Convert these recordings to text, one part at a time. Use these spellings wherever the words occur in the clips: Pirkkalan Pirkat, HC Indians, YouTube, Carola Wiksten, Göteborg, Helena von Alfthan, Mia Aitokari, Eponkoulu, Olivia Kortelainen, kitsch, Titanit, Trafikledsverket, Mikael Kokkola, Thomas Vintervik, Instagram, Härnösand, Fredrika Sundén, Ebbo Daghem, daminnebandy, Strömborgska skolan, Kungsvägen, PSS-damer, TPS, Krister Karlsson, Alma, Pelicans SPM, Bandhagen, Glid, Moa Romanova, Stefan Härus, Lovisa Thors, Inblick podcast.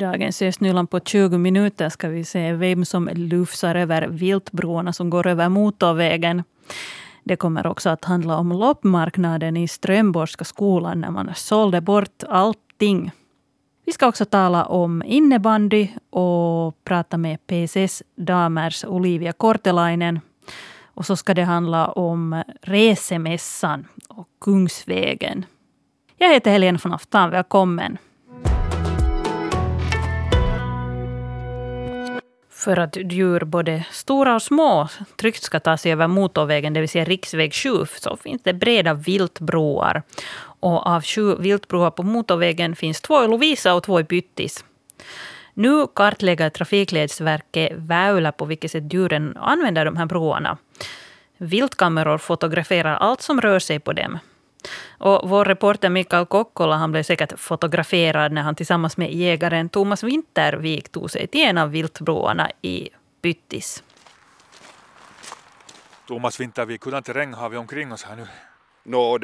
Dagens Östnyland på 20 minuter ska vi se vem som lufsar över viltbroarna som går över motorvägen. Det kommer också att handla om loppmarknaden i Strömborgska skolan när man sålde bort allting. Vi ska också tala om innebandy och prata med PSS-damers Olivia Kortelainen. Och så ska det handla om resemässan och Kungsvägen. Jag heter Helena von Alfthan, välkommen. För att djur, både stora och små, tryggt ska ta sig över motorvägen, det vill säga riksväg 7, så finns det breda viltbroar. Och av 7 viltbroar på motorvägen finns 2 i Lovisa och 2 i Pyttis. Nu kartlägger Trafikledsverket väular på vilket sätt djuren använder de här broarna. Viltkameror fotograferar allt som rör sig på dem. Och vår reporter Mikael Kokkola, han blev säkert fotograferad när han tillsammans med jägaren Thomas Vintervik tog sig till en av viltbroarna i Pyttis. Thomas Vintervik, hurdan terräng har vi omkring oss här nu?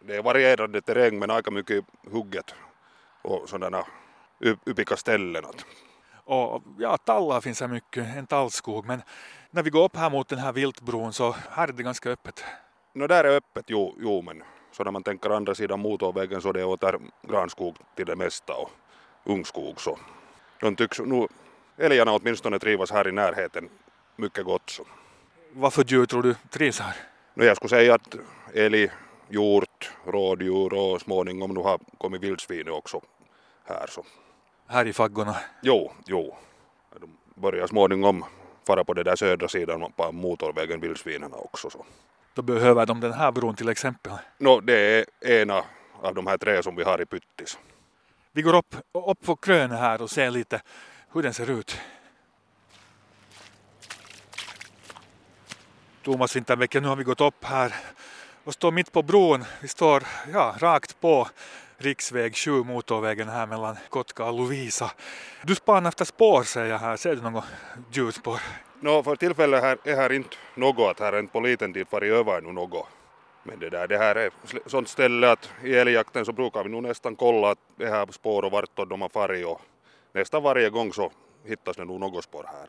Det är varierande terräng, men aika mycket hugget och sådana uppiga ställen. Och ja, tallar finns här mycket, en tallskog, men när vi går upp här mot den här viltbron så här är det ganska öppet. Där är öppet, jo, men så när man tänker andra sidan motorvägen så det åter granskog till det mesta och ungskog. Så de tycks nog, älgarna åtminstone trivas här i närheten mycket gott. Så. Varför djur tror du trivs här? Jag skulle säga att älg, hjort, rådjur och småningom nu har kommit vildsvin också här. Så. Här i faggorna? Jo. De börjar småningom fara på den där södra sidan på motorvägen vildsvinerna också så. Då behöver de den här bron till exempel? Det är ena av de här 3 som vi har i Pyttis. Vi går upp på krön här och ser lite hur den ser ut. Thomas Vintervik, nu har vi gått upp här och står mitt på bron. Vi står rakt på riksväg 7 motorvägen här mellan Kotka och Lovisa. Du spanar efter spår säger jag här. Ser du något djurspår? För tillfället är här inte något, här är inte på liten tid varit över nu något. Men det här är sånt ställe att i älgjakten så brukar vi nog nästan kolla att det här spår och vartåt de har farit och nästan varje gång så hittas det nog något spår här.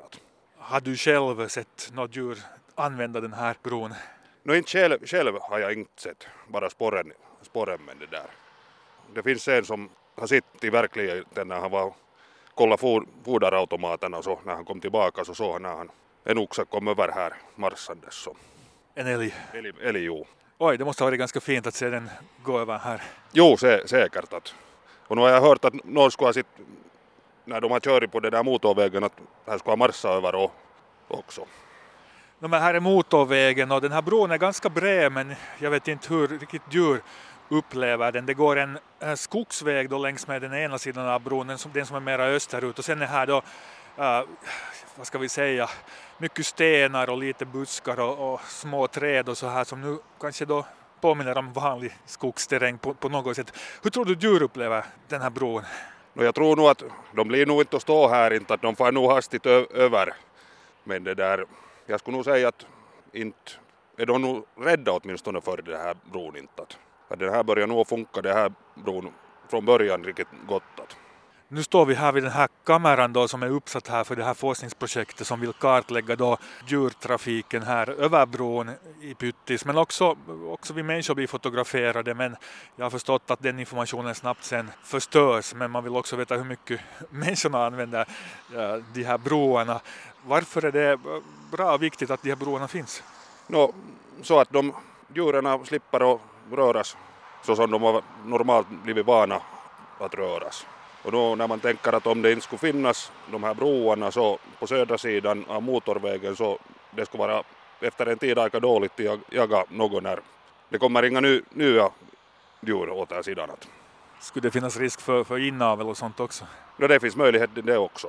Har du själv sett något djur använda den här bron? Inte själv har jag inte sett, bara spåren med det där. Det finns en som har sett i verkligheten när han var kolla foderautomaterna och så när han kom tillbaka så såg han när en oxa kom över här marsandes. Så. En älg? Älg, jo. Oj, det måste ha varit ganska fint att se den gå över här. Jo, säkert. Och nu har jag hört att någon skulle ha sitt, när de har kört på den där motorvägen att här skulle ha marsa över också. Men här är motorvägen och den här bron är ganska bred men jag vet inte hur riktigt djur upplever den. Det går en skogsväg då längs med den ena sidan av bron, den som är mera österut. Och sen är här då, vad ska vi säga, mycket stenar och lite buskar och små träd och så här som nu kanske då påminner om vanlig skogsterräng på något sätt. Hur tror du djur upplever den här bron? Jag tror nog att de blir nog inte att stå här, inte att de får nog hastigt över. Men jag skulle nog säga att inte, är de nog rädda åtminstone för det här bron inte att. Den här börjar nog funka, det här bron från början riktigt gott. Nu står vi här vid den här kameran då, som är uppsatt här för det här forskningsprojektet som vill kartlägga då djurtrafiken här över bron i Pyttis. Men också vi människor blir fotograferade, men jag har förstått att den informationen snabbt sen förstörs. Men man vill också veta hur mycket människorna använder de här broarna. Varför är det bra och viktigt att de här broarna finns? Så att de djuren slipper att röras så som de har normalt blivit vana att röras. Och då när man tänker att om det inte skulle finnas de här broarna så på södra sidan av motorvägen så det skulle vara efter en tid aika dåligt att jaga någon här. Det kommer inga nya djur åt här sidan. Skulle det finnas risk för inavel och sånt också? Det finns möjlighet det också.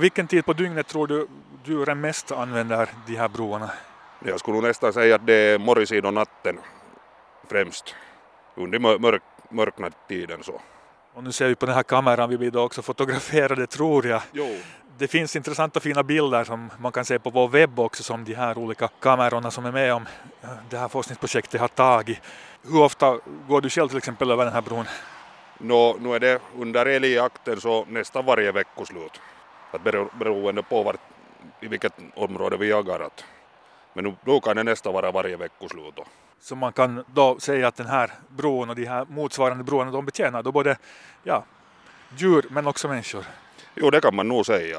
Vilken tid på dygnet tror du djuren mest använder de här broarna? Jag skulle nästan säga att det är morgonsid och natten. Främst under mörknadstiden så. Och nu ser vi på den här kameran, vi blir då också fotograferade tror jag. Jo. Det finns intressanta fina bilder som man kan se på vår webb också som de här olika kamerorna som är med om det här forskningsprojektet har tagit. Hur ofta går du själv till exempel över den här bron? Nu är det under älgjakten så nästan varje veckoslut. Att beroende på i vilket område vi jagar. Men nu kan det nästan vara varje veckoslut. Så man kan då säga att den här bron och de här motsvarande broarna de betjänar då både djur men också människor? Jo, det kan man nog säga.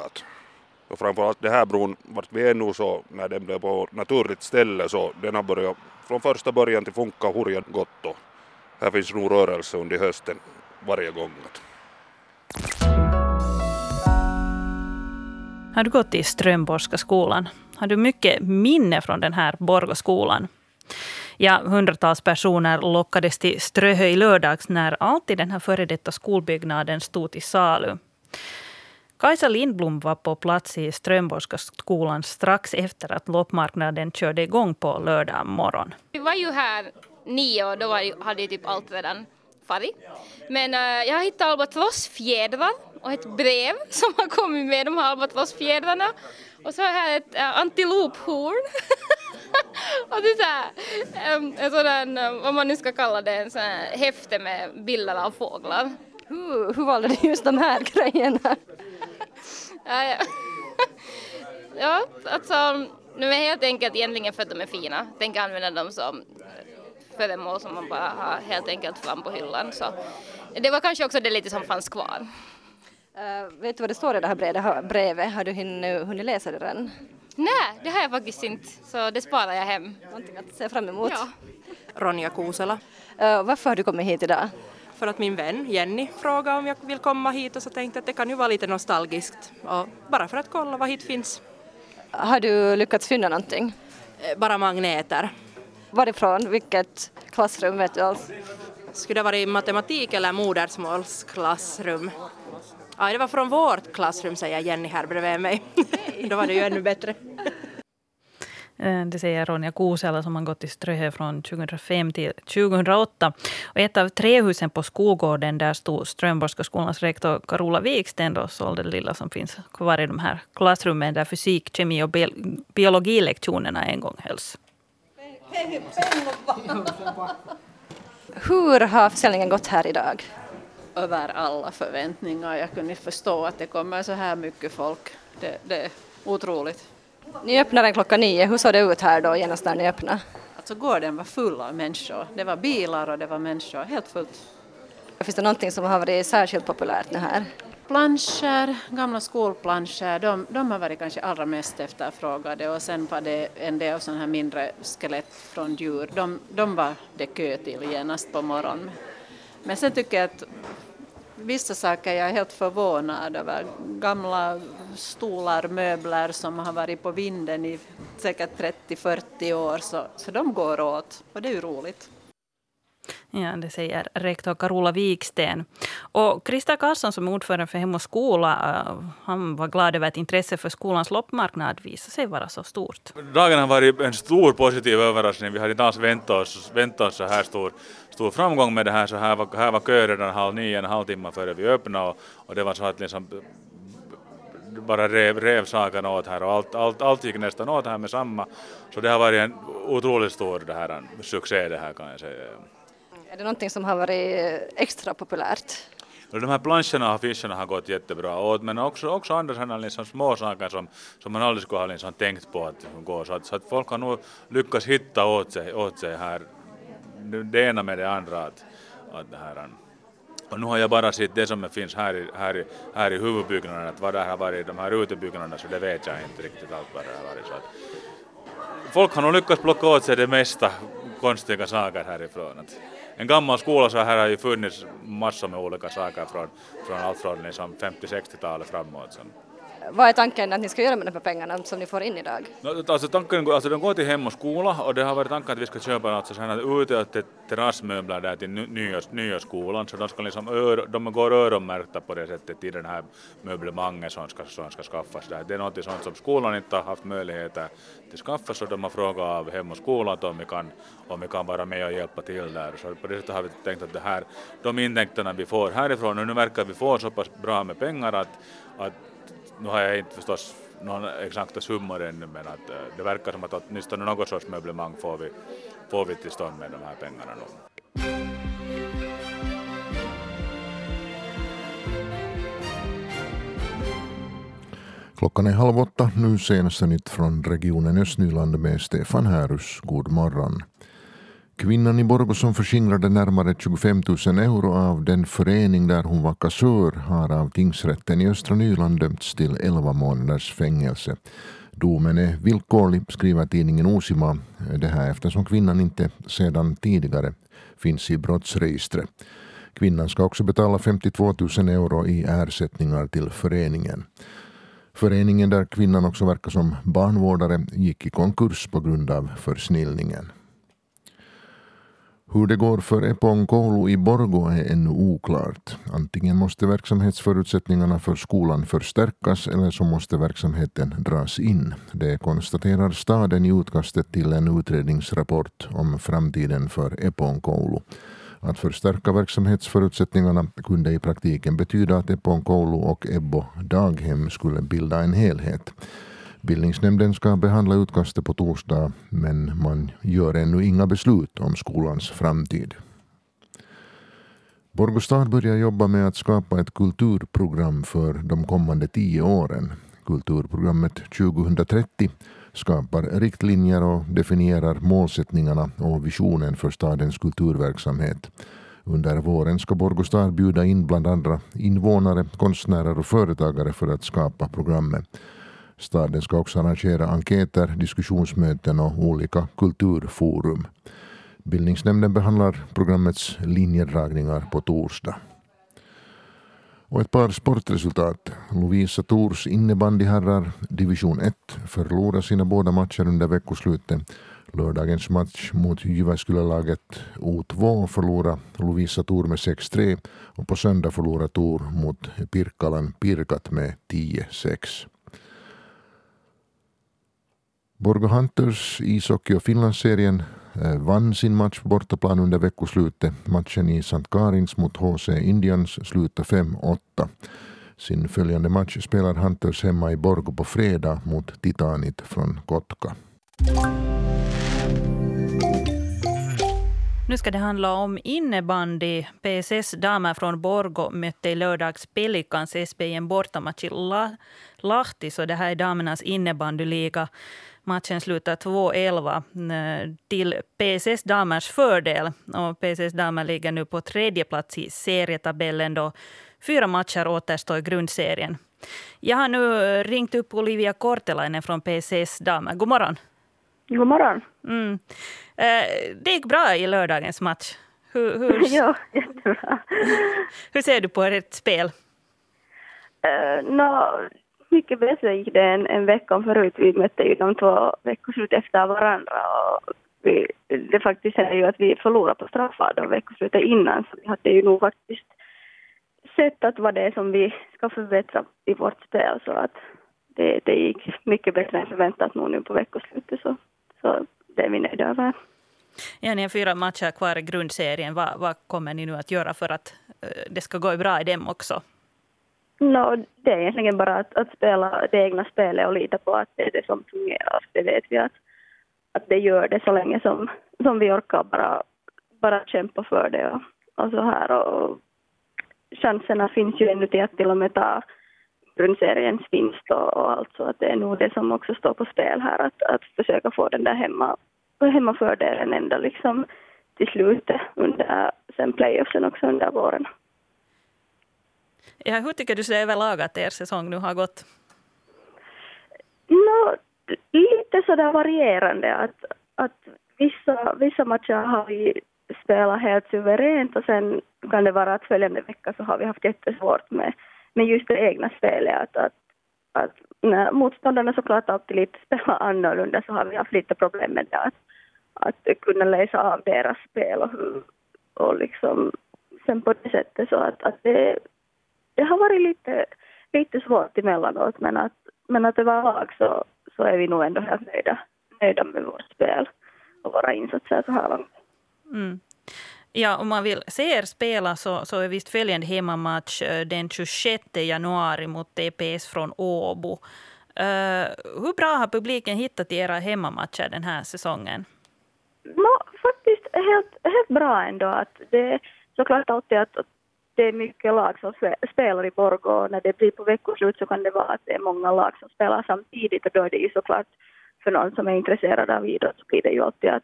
Och framförallt den här bron vart vi är nu så när den blev på naturligt ställe så den har börjat från första början till funka hurjan gott. Och här finns nog rörelse under hösten varje gång. Har du gått i Strömborgska skolan? Har du mycket minne från den här Borgoskolan? Ja, hundratals personer lockades till Ströhö i lördags när alltid den här före detta skolbyggnaden stod till salu. Kajsa Lindblom var på plats i Strömborgska skolan strax efter att loppmarknaden körde igång på lördag morgon. Vi var ju här 9 och då hade ju typ allt redan farit. Men jag hittade albatrossfjädrar och ett brev som har kommit med de här albatrossfjädrarna. Och så här ett antilophorn. Och det är så här, en sådan, vad man nu ska kalla det, en sån här häfte med bilder av fåglar. Hur valde du just de här grejerna? Ja, alltså, nu är helt enkelt egentligen för att de är fina. Tänk använda dem som föremål som man bara har helt enkelt fram på hyllan. Så det var kanske också det lite som fanns kvar. Vet du vad det står i det här brevet? Har du hunnit läsa det än? Nej, det har jag faktiskt inte. Så det sparar jag hem. Någonting att se fram emot. Ja. Ronja Kuusela. Varför har du kommit hit idag? För att min vän Jenny frågade om jag vill komma hit och så tänkte att det kan ju vara lite nostalgiskt. Och bara för att kolla vad hit finns. Har du lyckats finna någonting? Bara magneter. Varifrån? Vilket klassrum vet du alls? Skulle det vara i matematik eller modersmålsklassrum? Ja, det var från vårt klassrum säger Jenny här bredvid mig. Då var det ju ännu bättre. Det säger Ronja Kuusela som har gått i Ströhö från 2005 till 2008. Och ett av 3 husen på skolgården där stod Strömborgska skolans rektor Carola Wiksten då sålde det lilla som finns kvar i de här klassrummen där fysik, kemi och biologilektionerna en gång hölls. Hur har försäljningen gått här idag? Över alla förväntningar. Jag kunde förstå att det kommer så här mycket folk. Det är otroligt. Ni öppnade den 9:00. Hur såg det ut här då genast när ni öppnade? Alltså gården var full av människor. Det var bilar och det var människor. Helt fullt. Finns det någonting som har varit särskilt populärt nu här? Planscher, gamla skolplanscher. De har varit kanske allra mest efterfrågade. Och sen var det en del sådana här mindre skelett från djur. De var det kö till genast på morgonen. Men sen tycker jag att vissa saker jag är helt förvånad över. Gamla stolar, möbler som har varit på vinden i säkert 30-40 år. Så de går åt och det är ju roligt. Ja, det säger rektor Carola Wiksten. Och Krister Karlsson som ordförande för Hem och skola, han var glad över att intresset för skolans loppmarknad visade sig vara så stort. Dagen har varit en stor positiv överraskning. Vi hade inte alls väntat oss så här stor framgång med det här. Så här var kö redan 8:30, en halvtimme före vi öppnade. Och det var så att liksom bara rev sakerna åt här och allt gick nästan åt här med samma. Så det har varit en otroligt stor det här, en succé det här kan jag säga. Är det någonting som har varit extra populärt? De här planscherna och affischerna har gått jättebra åt, men också andra liksom små saker som man aldrig skulle ha liksom tänkt på att gå. Så att folk har nog lyckats hitta åt sig här, det ena med det andra. Att det här. Och nu har jag bara sett det som finns här i huvudbyggnaden, att vad det har varit i de här utebyggnaderna, så det vet jag inte riktigt allt vad det har varit. Så att folk har nog lyckats plocka åt sig det mesta konstiga saker härifrån. En gammal skola så här har ju funnits massor med olika saker från allt från liksom 50-60-talet framåt. Sen. Vad är tanken att ni ska göra med de här pengarna som ni får in idag? Alltså tanken de går till Hem och skola och det har varit tanken att vi ska köpa ute terrassmöbler där till nya skolan. Så de ska liksom de går öronmärkta på det sättet i den här möblemangen som ska skaffas där. Det är något sånt som skolan inte har haft möjligheter till skaffas och de har frågat av Hem och skolan om vi kan vara med och hjälpa till där. Så på det sättet har vi tänkt att det här, de intäkterna vi får härifrån och nu verkar vi få så pass bra med pengar att nu har jag inte förstås någon exakta summor ännu, men att det verkar som att åtminstone något sorts möblemang får vi till stånd med de här pengarna. Klockan är 7:30, nu senaste nytt från regionen Östnyland med Stefan Härus. God morgon. Kvinnan i Borgo som förskingrade närmare 25 000 euro av den förening där hon var kassör har av tingsrätten i Östra Nyland dömts till 11 månaders fängelse. Domen är villkorlig, skriver tidningen Osima, det här eftersom kvinnan inte sedan tidigare finns i brottsregistret. Kvinnan ska också betala 52 000 euro i ersättningar till föreningen. Föreningen där kvinnan också verkar som barnvårdare gick i konkurs på grund av försnillningen. Hur det går för Eponkoulu i Borgo är ännu oklart. Antingen måste verksamhetsförutsättningarna för skolan förstärkas eller så måste verksamheten dras in. Det konstaterar staden i utkastet till en utredningsrapport om framtiden för Eponkoulu. Att förstärka verksamhetsförutsättningarna kunde i praktiken betyda att Eponkoulu och Ebbo Daghem skulle bilda en helhet. Bildningsnämnden ska behandla utkastet på torsdag, men man gör ännu inga beslut om skolans framtid. Borgo stad börjar jobba med att skapa ett kulturprogram för de kommande 10 åren. Kulturprogrammet 2030 skapar riktlinjer och definierar målsättningarna och visionen för stadens kulturverksamhet. Under våren ska Borgo stad bjuda in bland andra invånare, konstnärer och företagare för att skapa programmet. Staden ska också arrangera enkäter, diskussionsmöten och olika kulturforum. Bildningsnämnden behandlar programmets linjedragningar på torsdag. Och ett par sportresultat. Lovisa Thors innebandyherrar division 1 förlorar sina båda matcher under veckoslutet. Lördagens match mot Jyväskylälaget O2 förlorar Lovisa Thor med 6-3 och på söndag förlorar Thor mot Pirkkalan Pirkat med 10-6. Borgo Hunters ishockey- och Finlandsserien vann sin match på bortaplan under veckoslutet. Matchen i Sankt Karins mot HC Indians slutade 5-8. Sin följande match spelar Hunters hemma i Borgo på fredag mot Titanit från Kotka. Nu ska det handla om innebandy. PSS-damer från Borgo mötte i lördags Pelicans SPM bortamatch i Lahti, så det här är damernas innebandyliga. Matchen slutar 2-11 till PSS-damers fördel. Och PSS-damer ligger nu på 3:e plats i serietabellen då 4 matcher återstår i grundserien. Jag har nu ringt upp Olivia Kortelainen från PSS-damer. God morgon. God morgon. Mm. Det gick bra i lördagens match. Ja, jättebra. Hur ser du på ert spel? Mycket bättre gick det en vecka förut. Vi mötte ju de 2 veckoslut efter varandra. Och det faktiskt är ju att vi förlorade på straffar de veckoslutet innan. Så vi hade ju nog faktiskt sett att vad det är som vi ska förbättra i vårt spel. Så att det gick mycket bättre än förväntat nu på veckoslutet. Så det är vi nöjda över. Ja, ni har 4 matcher kvar i grundserien. Vad kommer ni nu att göra för att det ska gå bra i dem också? Det är egentligen bara att spela det egna spelet och lita på att det är det som fungerar. Det vet vi att det gör det så länge som vi orkar bara kämpa för det och så här. Och chanserna finns ju ännu till att till och med ta grundseriens vinst och allt, så att det är nog det som också står på spel här. Att försöka få den där hemmafördelen ändå liksom till slutet under sen playoffsen också under våren. Ja, hur tycker du så överlag att er säsong nu har gått? Lite sådär varierande. Att vissa matcher har vi spelat helt suveränt, och sen kan det vara att följande vecka så har vi haft jättesvårt med just det egna spelet. Att när motståndarna såklart alltid lite spelar annorlunda, så har vi haft lite problem med det. Att kunna läsa av deras spel och liksom sen på det sättet så att det har varit lite svårt emellanåt, men att det var lag så är vi nog ändå helt nöjda med vårt spel och våra insatser så här långt. Mm. Ja, om man vill se er spela så är visst följande hemmamatch den 26 januari mot TPS från Åbo. Hur bra har publiken hittat era hemmamatcher den här säsongen? Faktiskt helt bra ändå. Att det är såklart alltid att det är mycket lag som spelar i Borgå. När det blir på veckoslut så kan det vara att det är många lag som spelar samtidigt. Och då är det ju såklart för någon som är intresserad av idrott så blir det ju alltid att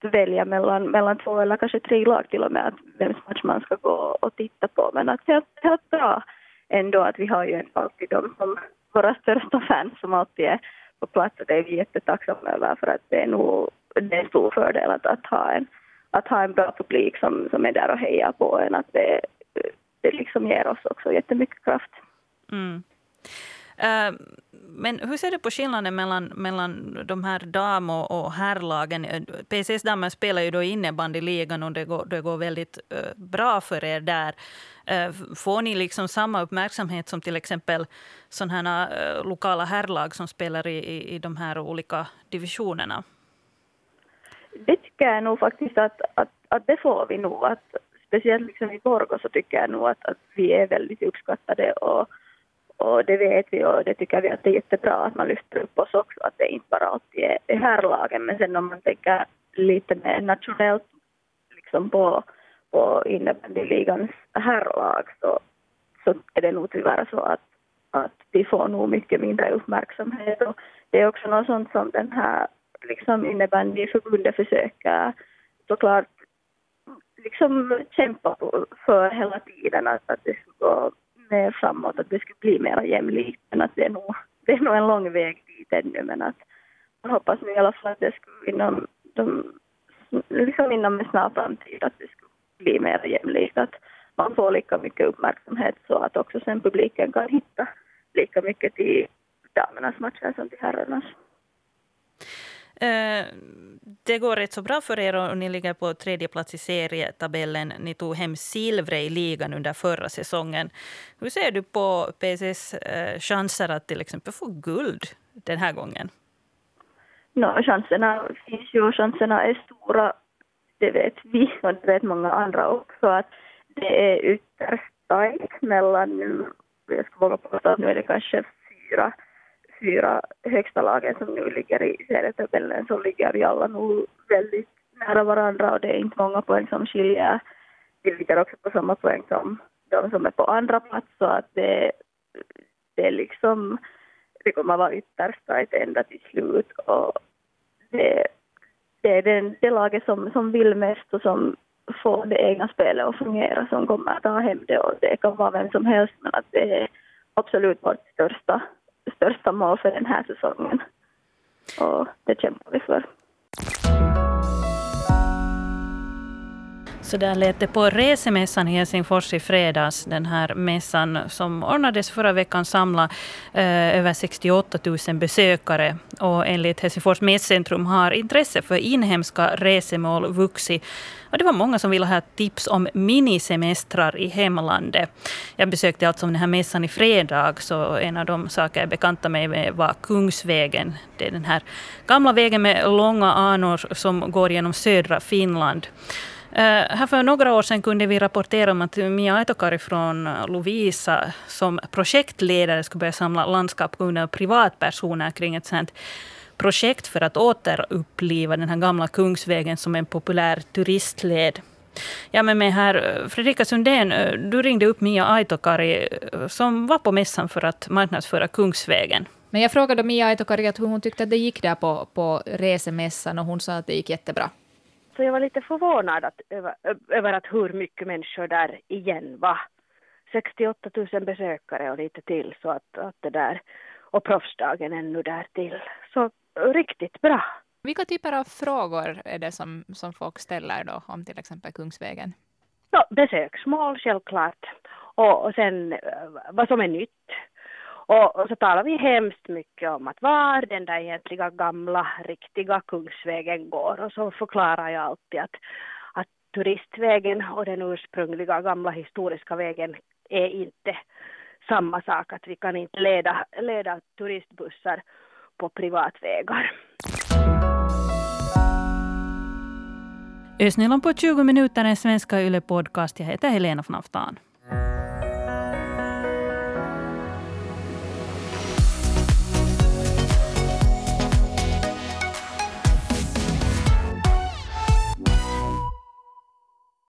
välja mellan två eller kanske tre lag till och med. Vems match man ska gå och titta på. Men att helt bra ändå att vi har ju alltid de som våra största fans som alltid är på plats. Och det är vi jättetacksamma över för att det är nog det är en stor fördel att ha en bra publik som är där och hejar på en. Att det liksom ger oss också jättemycket kraft. Mm. Men hur ser du på skillnaden mellan de här dam- och herrlagen? PSS-damer spelar ju då innebandyligan och det går väldigt bra för er där. Får ni liksom samma uppmärksamhet som till exempel sådana lokala herrlag som spelar i de här olika divisionerna? Det tycker jag nog faktiskt att det får vi nog. Att, speciellt liksom i Borgå så tycker jag nog att vi är väldigt uppskattade och det vet vi och det tycker vi att det är jättebra att man lyfter upp oss också. Att det inte bara alltid är härlagen, men sen om man tänker lite mer nationellt liksom på innebandyligans härlag så är det nog tyvärr så att vi får nog mycket mindre uppmärksamhet. Och det är också något sånt som den här liksom innebandyförbundet försöker såklart liksom kämpa för hela tiden att det ska gå mer framåt, att det ska bli mer jämlikt, men att det är nog en lång väg dit ännu, men att man hoppas nu i alla fall att det skulle inom en snar framtid att det skulle bli mer jämlikt, att man får lika mycket uppmärksamhet så att också sen publiken kan hitta lika mycket till damernas matcher som till herrarnas. Det går rätt så bra för er och ni ligger på tredje plats i serietabellen. Ni tog hem silver i ligan under förra säsongen. Hur ser du på PSS chanser att till exempel få guld den här gången? Chanserna finns ju, chanserna är stora. Det vet vi och det vet många andra också. Att det är ytterst tajt mellan nu. Jag ska våga på att nu är det kanske fyra högsta lagen som nu ligger i serietabellen, så ligger vi alla nog väldigt nära varandra och det är inte många poäng som skiljer. Vi ligger också på samma poäng som de som är på andra plats, så att det kommer vara ytterst tajt ända till slut och det är det laget som vill mest och som får det egna spelet att fungera som kommer att ta hem det, och det kan vara vem som helst, men att det är absolut vårt största mål för den här säsongen. Och det kämpar vi för. Så där lät det på resemässan i Helsingfors i fredags. Den här mässan som ordnades förra veckan samlade över 68 000 besökare. Och enligt Helsingfors mässcentrum har intresse för inhemska resemål vuxit. Och det var många som ville ha tips om minisemestrar i hemlandet. Jag besökte alltså den här mässan i fredag, så en av de saker jag bekanta mig med var Kungsvägen. Det är den här gamla vägen med långa anor som går genom södra Finland. Här för några år sedan kunde vi rapportera om att Mia Aitokari från Lovisa som projektledare skulle börja samla landskap under privatpersoner kring ett sånt projekt för att återuppliva den här gamla Kungsvägen som en populär turistled. Ja, men med här Fredrika Sundén, du ringde upp Mia Aitokari som var på mässan för att marknadsföra Kungsvägen. Men jag frågade Mia Aitokari hur hon tyckte att det gick där på resemässan och hon sa att det gick jättebra. Så jag var lite förvånad över att hur mycket människor där igen var. 68 000 besökare och lite till, så att det där och proffsdagen ännu där till. Så riktigt bra. Vilka typer av frågor är det som folk ställer då om till exempel Kungsvägen? Ja, besöksmål självklart och sen vad som är nytt. Och så talar vi hemskt mycket om att var den där egentliga gamla, riktiga Kungsvägen går. Och så förklarar jag alltid att turistvägen och den ursprungliga gamla historiska vägen är inte samma sak. Att vi kan inte leda turistbussar på privatvägar. Ösnillan på 20 minuter, en svenska Yle-podcast. Jag heter Helena von Alfthan.